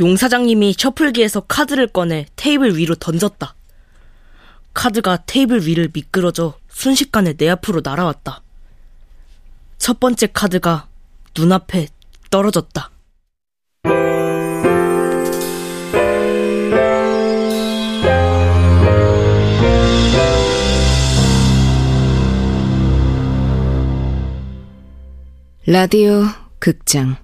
용 사장님이 셔플기에서 카드를 꺼내 테이블 위로 던졌다. 카드가 테이블 위를 미끄러져 순식간에 내 앞으로 날아왔다. 첫 번째 카드가 눈앞에 떨어졌다. 라디오 극장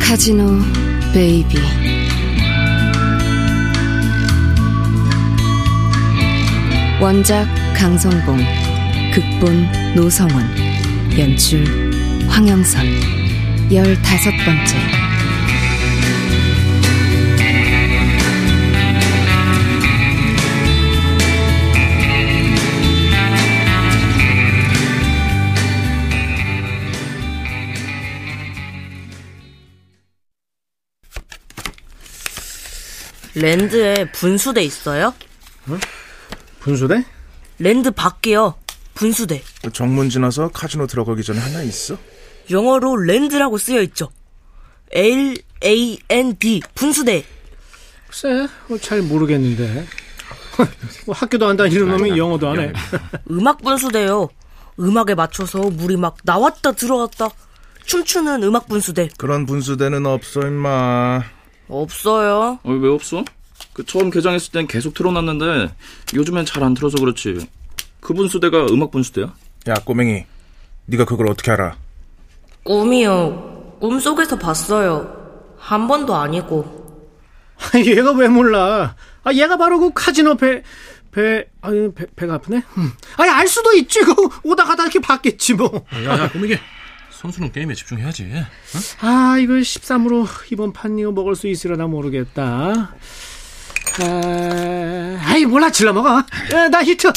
카지노 베이비 원작 강성봉, 극본 노성원, 연출 황영선 15번째. 랜드에 분수대 있어요? 응? 분수대? 랜드 밖이요. 분수대. 정문 지나서 카지노 들어가기 전에 하나 있어? 영어로 랜드라고 쓰여있죠. L-A-N-D 분수대. 글쎄, 잘 모르겠는데. 학교도 안 다니는 놈이 영어도 안 해. 음악 분수대요. 음악에 맞춰서 물이 막 나왔다 들어왔다 춤추는 음악 분수대. 그런 분수대는 없어 임마. 없어요. 왜 없어? 그 처음 개장했을 땐 계속 틀어놨는데 요즘엔 잘 안 틀어서 그렇지. 그 분수대가 음악 분수대야? 야 꼬맹이, 네가 그걸 어떻게 알아? 꿈이요. 꿈속에서 봤어요. 한 번도 아니고. 얘가 왜 몰라. 얘가 바로 그 카지노 배가 아프네. 알 수도 있지. 그 오다 가다 이렇게 봤겠지 뭐. 야 꼬맹이, 선수는 게임에 집중해야지. 응? 이거 13으로 이번 판 이거 먹을 수 있으려나 모르겠다. 몰라, 질러 먹어. 나 히트.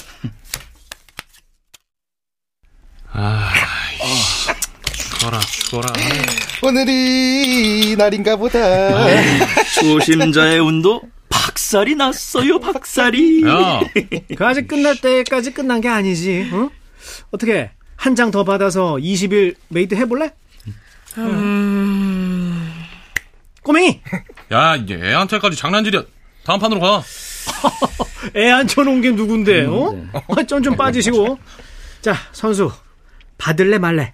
죽어라. 오늘이 날인가 보다. 초심자의 운도 박살이 났어요, 박살이. 야, 그 아직 끝날 때까지 끝난 게 아니지. 응? 어떻게 한 장 더 받아서 20일 메이드 해볼래? 꼬맹이. 야, 얘한테까지 장난질이야. 다음 판으로 가. 애 안 쳐놓은 게 누군데, 좀 빠지시고. 자, 선수. 받을래, 말래?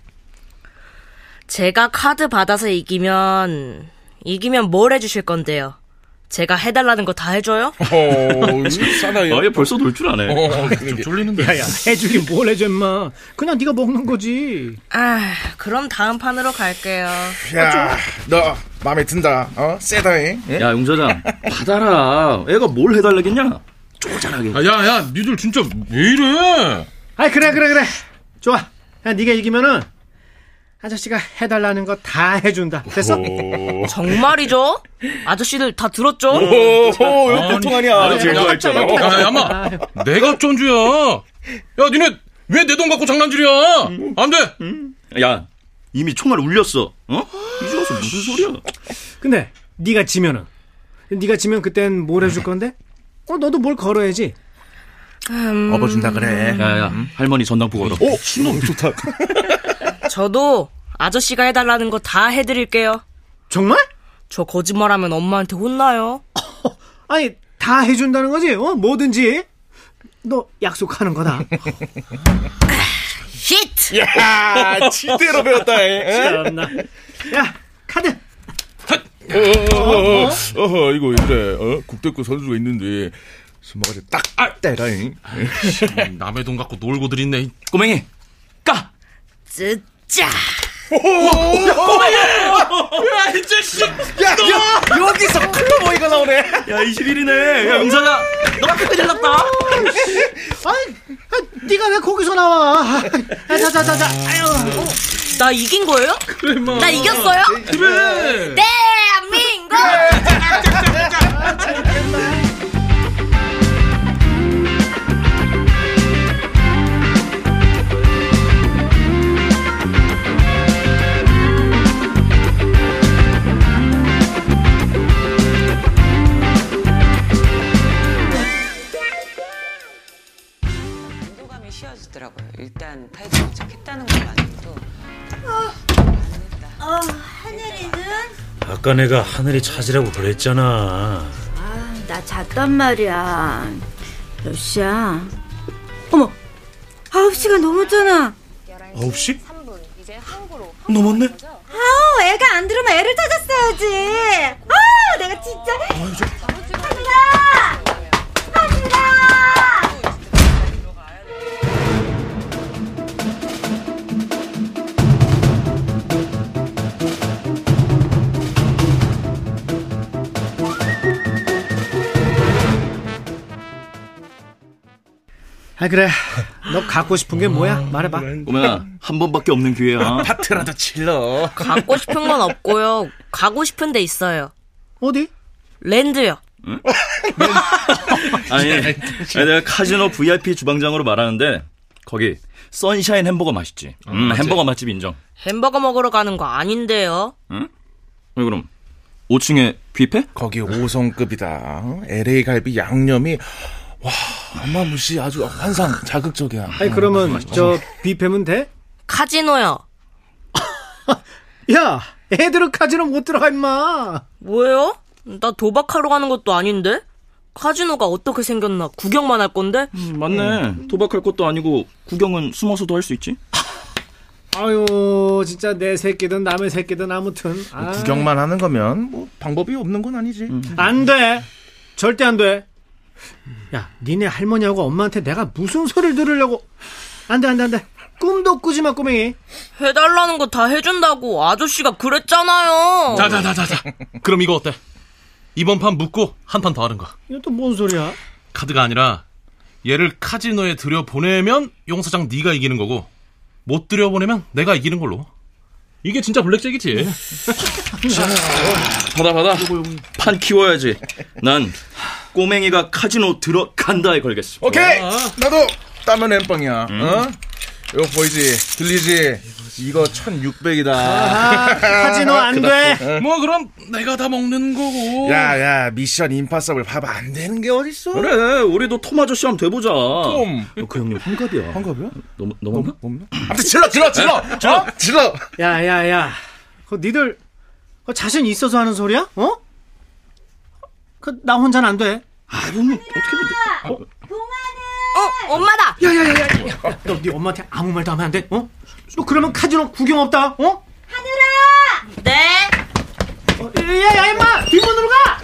제가 카드 받아서 이기면 뭘 해주실 건데요? 제가 해달라는 거 다 해줘요? 싸나요. 얘 벌써 놀 줄 아네. 좀 졸리는데. 야, 해주긴 뭘 해줘, 인마. 그냥 네가 먹는 거지. 그럼 다음 판으로 갈게요. 야, 너 마음에 든다. 세다잉. 예? 야, 용서장. 받아라. 애가 뭘 해달라겠냐? 쪼잔하게. 야, 니들 진짜 왜 이래? 그래. 좋아. 야, 네가 이기면은 아저씨가 해달라는 거 다 해준다. 됐어? 정말이죠? 아저씨들 다 들었죠? 이거 보통 아니야. 야마, 내가 쩐주야. 야, 니네 왜 내 돈 갖고 장난질이야? 안 돼. 야, 이미 총알 울렸어. 이제 와서 무슨 소리야? 근데 네가 지면 그땐 뭘 해줄 건데? 너도 뭘 걸어야지. 업어준다 그래. 야야, 할머니 전당포 걸어. 신호 좋다. 저도 아저씨가 해달라는 거 다 해드릴게요. 정말? 저 거짓말하면 엄마한테 혼나요. 다 해준다는 거지? 뭐든지. 너 약속하는 거다. 히트! 야, 진대로 배웠다. 참나. 야, 카드. 이거 이래. 국대급 선수가 있는데 스마트에 딱 때라잉. 남의 돈 갖고 놀고들 있네. 꼬맹이, 까. 짜. 야, 진짜 씨. 야, 여기서 클로버이가 나오네. 야, 21이네. 야, 은선아, 너가 큰일 났다. 네가 왜 거기서 나와? 자. 아유, 나 이긴 거예요? 그래, 마. 나 이겼어요? 그래. 대한민국. 자. 아까 내가 하늘이 찾으라고 그랬잖아. 아, 나 잤단 말이야. 몇 시야? 어머, 9시가 넘었잖아. 9시? 넘었네? 아우, 애가 안 들으면 애를 찾았어야지. 아, 내가 진짜. 하늘아! 하늘아! 아 그래, 너 갖고 싶은 게 뭐야? 말해봐. 꼬마야, 한 번밖에 없는 기회야. 파트라도 질러. 갖고 싶은 건 없고요. 가고 싶은 데 있어요. 어디? 랜드요. 응? 아니, 내가 카지노 VIP 주방장으로 말하는데 거기 선샤인 햄버거 맛있지. 햄버거 맛집 인정. 햄버거 먹으러 가는 거 아닌데요. 응? 그럼 5층에 뷔페? 거기 5성급이다. LA 갈비 양념이 와, 엄마무시 아주 환상 자극적이야. 아니 그러면 저 뷔페면 돼? 카지노요. 야, 애들은 카지노 못 들어가 임마. 뭐예요? 나 도박하러 가는 것도 아닌데? 카지노가 어떻게 생겼나 구경만 할 건데? 맞네. 도박할 것도 아니고 구경은 숨어서도 할 수 있지. 아유, 진짜 내 새끼든 남의 새끼든 아무튼 구경만 하는 거면 뭐 방법이 없는 건 아니지. 안 돼. 절대 안 돼. 야, 니네 할머니하고 엄마한테 내가 무슨 소리를 들으려고. 안 돼. 꿈도 꾸지 마, 꼬맹이. 해달라는 거 다 해준다고 아저씨가 그랬잖아요. 자. 그럼 이거 어때? 이번 판 묻고 한 판 더 하는 거. 이거 또 뭔 소리야? 카드가 아니라 얘를 카지노에 들여보내면 용사장 네가 이기는 거고 못 들여보내면 내가 이기는 걸로. 이게 진짜 블랙잭이지. 받아. 판 키워야지. 난 꼬맹이가 카지노 들어간다에 걸겠어. 오케이. 와. 나도 따면 엠빵이야. 어? 이거 보이지? 들리지? 이거 1600이다. 카지노 안 돼. 뭐 그럼 내가 다 먹는 거고. 야, 미션 임파서블 봐봐. 안 되는 게 어딨어? 그래, 우리도 톰 아저씨 한번 돼보자. 톰. 그 형님 환갑이야? 너무 없나? 아무튼 질러. 야. 니들 자신 있어서 하는 소리야? 어? 나 혼자는 안 돼. 아, 너는 어떻게 돼? 동아는. 엄마다. 야. 너 네 엄마한테 아무 말도 하면 안 돼. 어? 너 그러면 카지노 구경 없다. 어? 하늘아. 네. 야, 임마. 뒷문으로 가.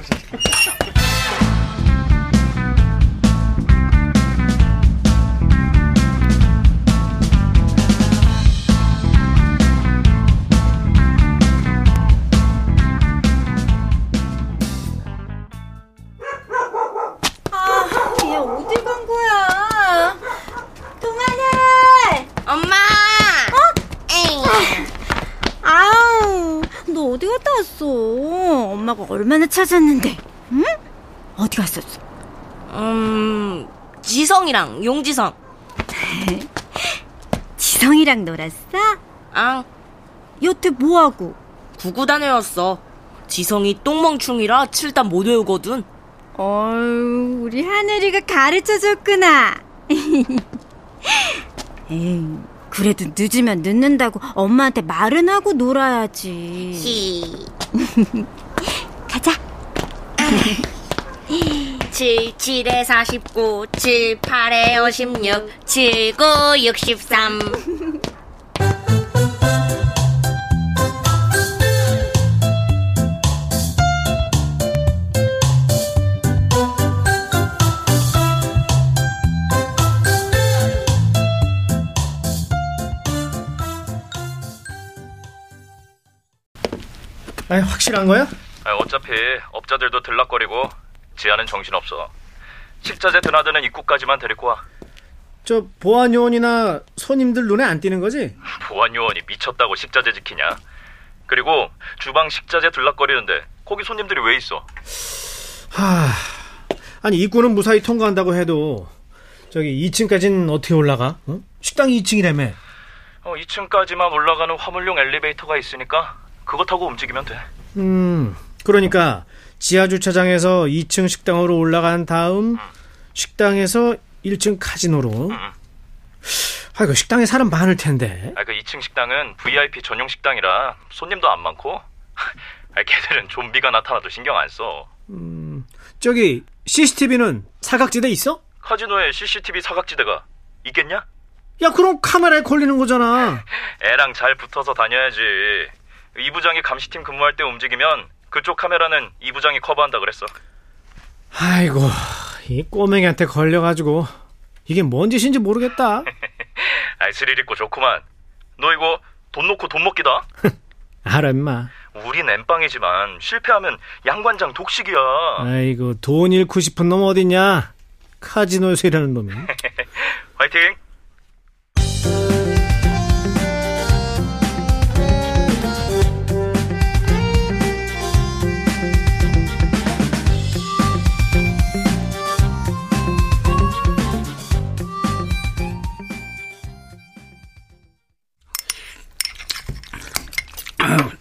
엄마가 얼마나 찾았는데, 응? 어디 갔었어? 지성이랑 용지성. 지성이랑 놀았어? 아, 여태 뭐하고? 구구단에 왔어. 지성이 똥멍충이라 7단 못 외우거든. 어휴, 우리 하늘이가 가르쳐줬구나. 에이, 그래도 늦으면 늦는다고 엄마한테 말은 하고 놀아야지. 가자. 77에 49, 78에 56, 79, 63. 아니, 확실한 거야? 어차피 업자들도 들락거리고 지하는 정신없어. 식자재 드나드는 입구까지만 데리고 와. 저 보안요원이나 손님들 눈에 안 띄는 거지? 보안요원이 미쳤다고 식자재 지키냐? 그리고 주방 식자재 들락거리는데 거기 손님들이 왜 있어? 아니 입구는 무사히 통과한다고 해도 저기 2층까지는 어떻게 올라가? 응? 식당이 2층이라며. 2층까지만 올라가는 화물용 엘리베이터가 있으니까 그거 타고 움직이면 돼. 그러니까 지하주차장에서 2층 식당으로 올라간 다음 식당에서 1층 카지노로. 아이고, 식당에 사람 많을 텐데. 2층 식당은 VIP 전용 식당이라 손님도 안 많고 걔들은 좀비가 나타나도 신경 안 써. 저기 CCTV는 사각지대 있어? 카지노에 CCTV 사각지대가 있겠냐? 야, 그럼 카메라에 걸리는 거잖아. 애랑 잘 붙어서 다녀야지. 이 부장이 감시팀 근무할 때 움직이면 그쪽 카메라는 이 부장이 커버한다 그랬어. 아이고, 이 꼬맹이한테 걸려가지고 이게 뭔 짓인지 모르겠다. 아이, 스릴 있고 좋구만. 너 이거 돈 놓고 돈 먹기다. 알아, 인마. 우린 엠빵이지만 실패하면 양관장 독식이야. 아이고, 돈 잃고 싶은 놈 어딨냐. 카지노에서 일하는 놈이. 화이팅.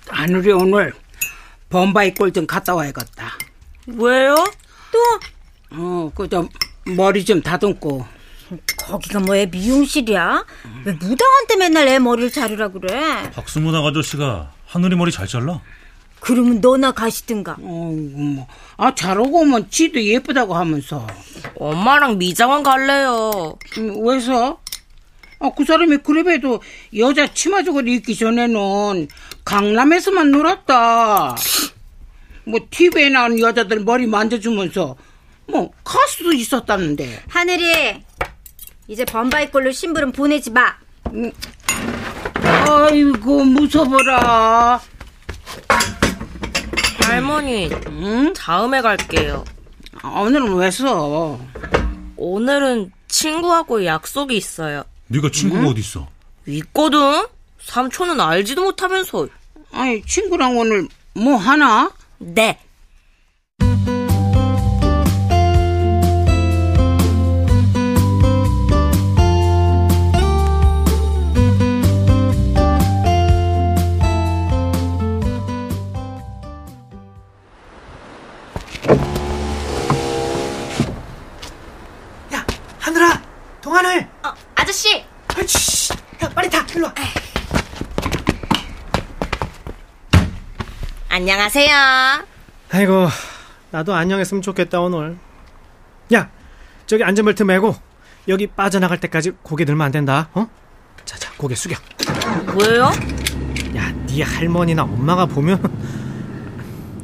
하늘이 오늘 범바이 꼴 좀 갔다 와야겠다. 왜요? 또? 그 좀 머리 좀 다듬고. 거기가 뭐 애 미용실이야? 왜 무당한테 맨날 애 머리를 자르라 그래? 박수무당 아저씨가 하늘이 머리 잘 잘라? 그러면 너나 가시든가. 아, 자르고 오면 지도 예쁘다고 하면서. 엄마랑 미장원 갈래요. 왜서? 그 사람이 그래봬도 여자 치마저걸 입기 전에는 강남에서만 놀았다. 뭐 TV에 나오는 여자들 머리 만져주면서 뭐 가수도 있었다는데. 하늘이, 이제 범바이 꼴로 심부름 보내지 마. 아이고, 무서워라. 할머니, 다음에 갈게요. 오늘은 왜 써? 오늘은 친구하고 약속이 있어요. 네가 친구가 어딨어? 있거든. 삼촌은 알지도 못하면서. 아니, 친구랑 오늘 뭐 하나? 네. 야, 하늘아, 동안을. 아저씨. 아이씨, 야, 빨리 타, 일로 와. 안녕하세요. 아이고, 나도 안녕했으면 좋겠다 오늘. 야, 저기 안전벨트 매고 여기 빠져나갈 때까지 고개 들면 안 된다. 어? 자자, 고개 숙여. 왜요? 야, 네 할머니나 엄마가 보면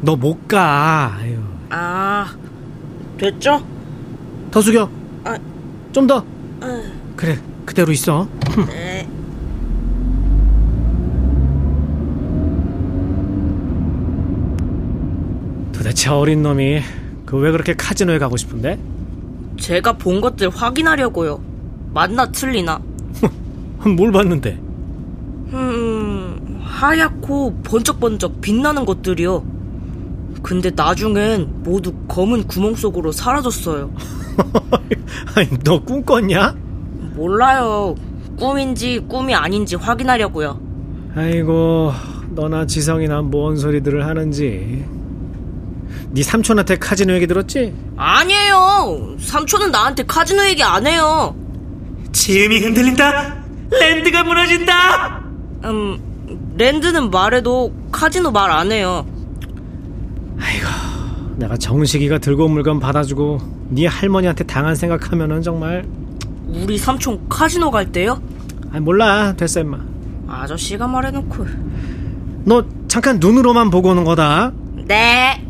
너 못 가. 아유. 아, 됐죠? 더 숙여. 아, 좀 더. 그래, 그대로 있어. 네. 도대체 어린 놈이 그 왜 그렇게 카지노에 가고 싶은데? 제가 본 것들 확인하려고요. 맞나 틀리나. 뭘 봤는데? 하얗고 번쩍번쩍 빛나는 것들이요. 근데 나중엔 모두 검은 구멍 속으로 사라졌어요. 아니, 너 꿈 꿨냐? 몰라요. 꿈인지 꿈이 아닌지 확인하려고요. 아이고, 너나 지성이나 뭔 소리들을 하는지. 네 삼촌한테 카지노 얘기 들었지? 아니에요. 삼촌은 나한테 카지노 얘기 안 해요. 지음이 흔들린다. 랜드가 무너진다. 랜드는 말해도 카지노 말 안 해요. 아이고, 내가 정식이가 들고 온 물건 받아주고 네 할머니한테 당한 생각하면은 정말. 우리 삼촌 카지노 갈 때요? 아니, 몰라, 됐어 임마. 아저씨가 말해놓고. 너 잠깐 눈으로만 보고 오는 거다. 네.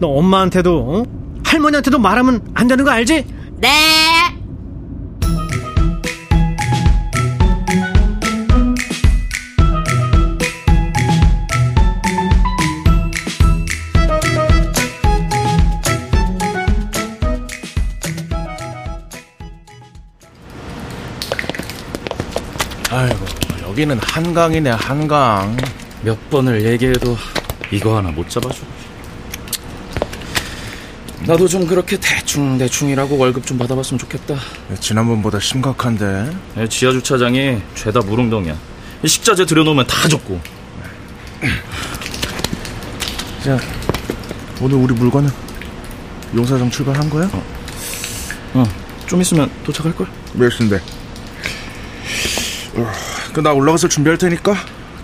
너 엄마한테도, 할머니한테도 말하면 안 되는 거 알지? 네. 아이고, 여기는 한강이네, 한강. 몇 번을 얘기해도 이거 하나 못 잡아줘. 나도 좀 그렇게 대충대충이라고 월급 좀 받아봤으면 좋겠다. 야, 지난번보다 심각한데. 야, 지하주차장이 죄다 무릉덩이야. 식자재 들여놓으면 다 젖고. 자, 오늘 우리 물건은 용사장 출발한 거야? 좀 있으면 도착할걸? 몇 시인데? 나 올라가서 준비할 테니까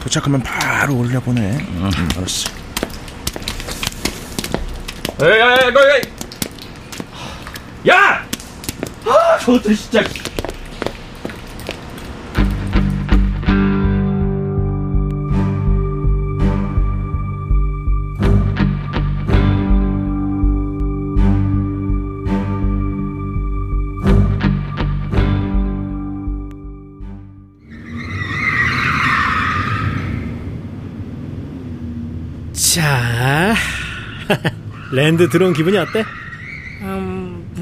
도착하면 바로 올려보내. 알았어. 에이. 야! 아, 저것들 진짜. 자, 랜드 들어온 기분이 어때?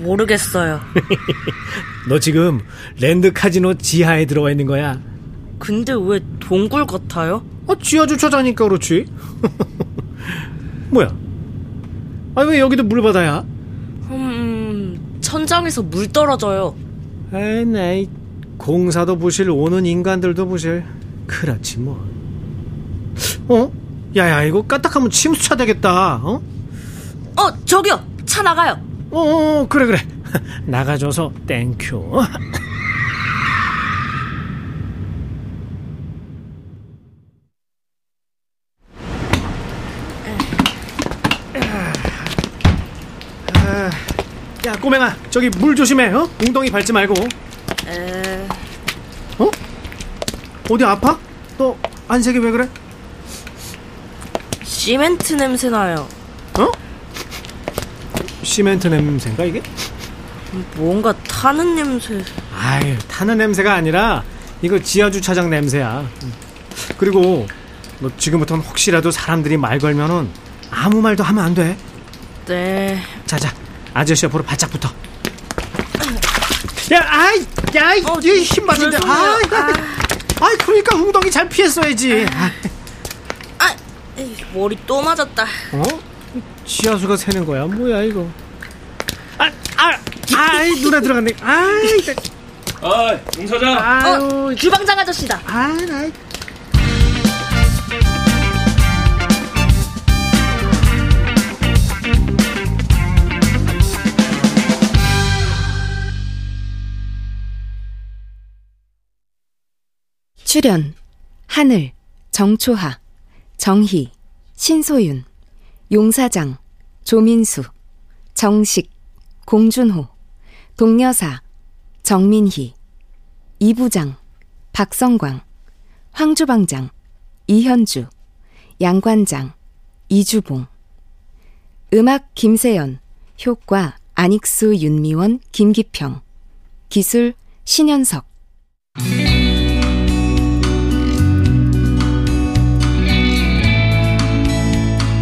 모르겠어요. 너 지금 랜드 카지노 지하에 들어와 있는 거야. 근데 왜 동굴 같아요? 지하 주차장이니까 그렇지. 뭐야? 왜 여기도 물바다야? 천장에서 물 떨어져요. 에이, 공사도 부실, 오는 인간들도 부실. 그렇지 뭐. 야야, 이거 까딱하면 침수차 되겠다. 저기요, 차 나가요. 그래 나가줘서 땡큐. 야, 꼬맹아, 저기 물 조심해. 웅덩이 밟지 말고. 어디 아파? 너 안색이 왜 그래? 시멘트 냄새 나요. 시멘트 냄새인가 이게? 뭔가 타는 냄새. 아유, 타는 냄새가 아니라 이거 지하주차장 냄새야. 그리고 너 지금부터는 혹시라도 사람들이 말 걸면은 아무 말도 하면 안 돼. 네. 자자, 아저씨 옆으로 바짝 붙어. 야, 아이, 얘 힘 빠진다. 아이, 그러니까 웅덩이 잘 피했어야지. 에이, 머리 또 맞았다. 지하수가 새는 거야? 뭐야 이거? 아이 눈에 들어갔네. 아이, 용서장. 아유, 주방장 아저씨다. 아이. 출연 하늘, 정초하, 정희, 신소윤, 용사장, 조민수, 정식, 공준호, 동여사, 정민희, 이부장, 박성광, 황주방장, 이현주, 양관장, 이주봉. 음악 김세연, 효과 안익수, 윤미원, 김기평. 기술 신현석.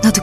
나도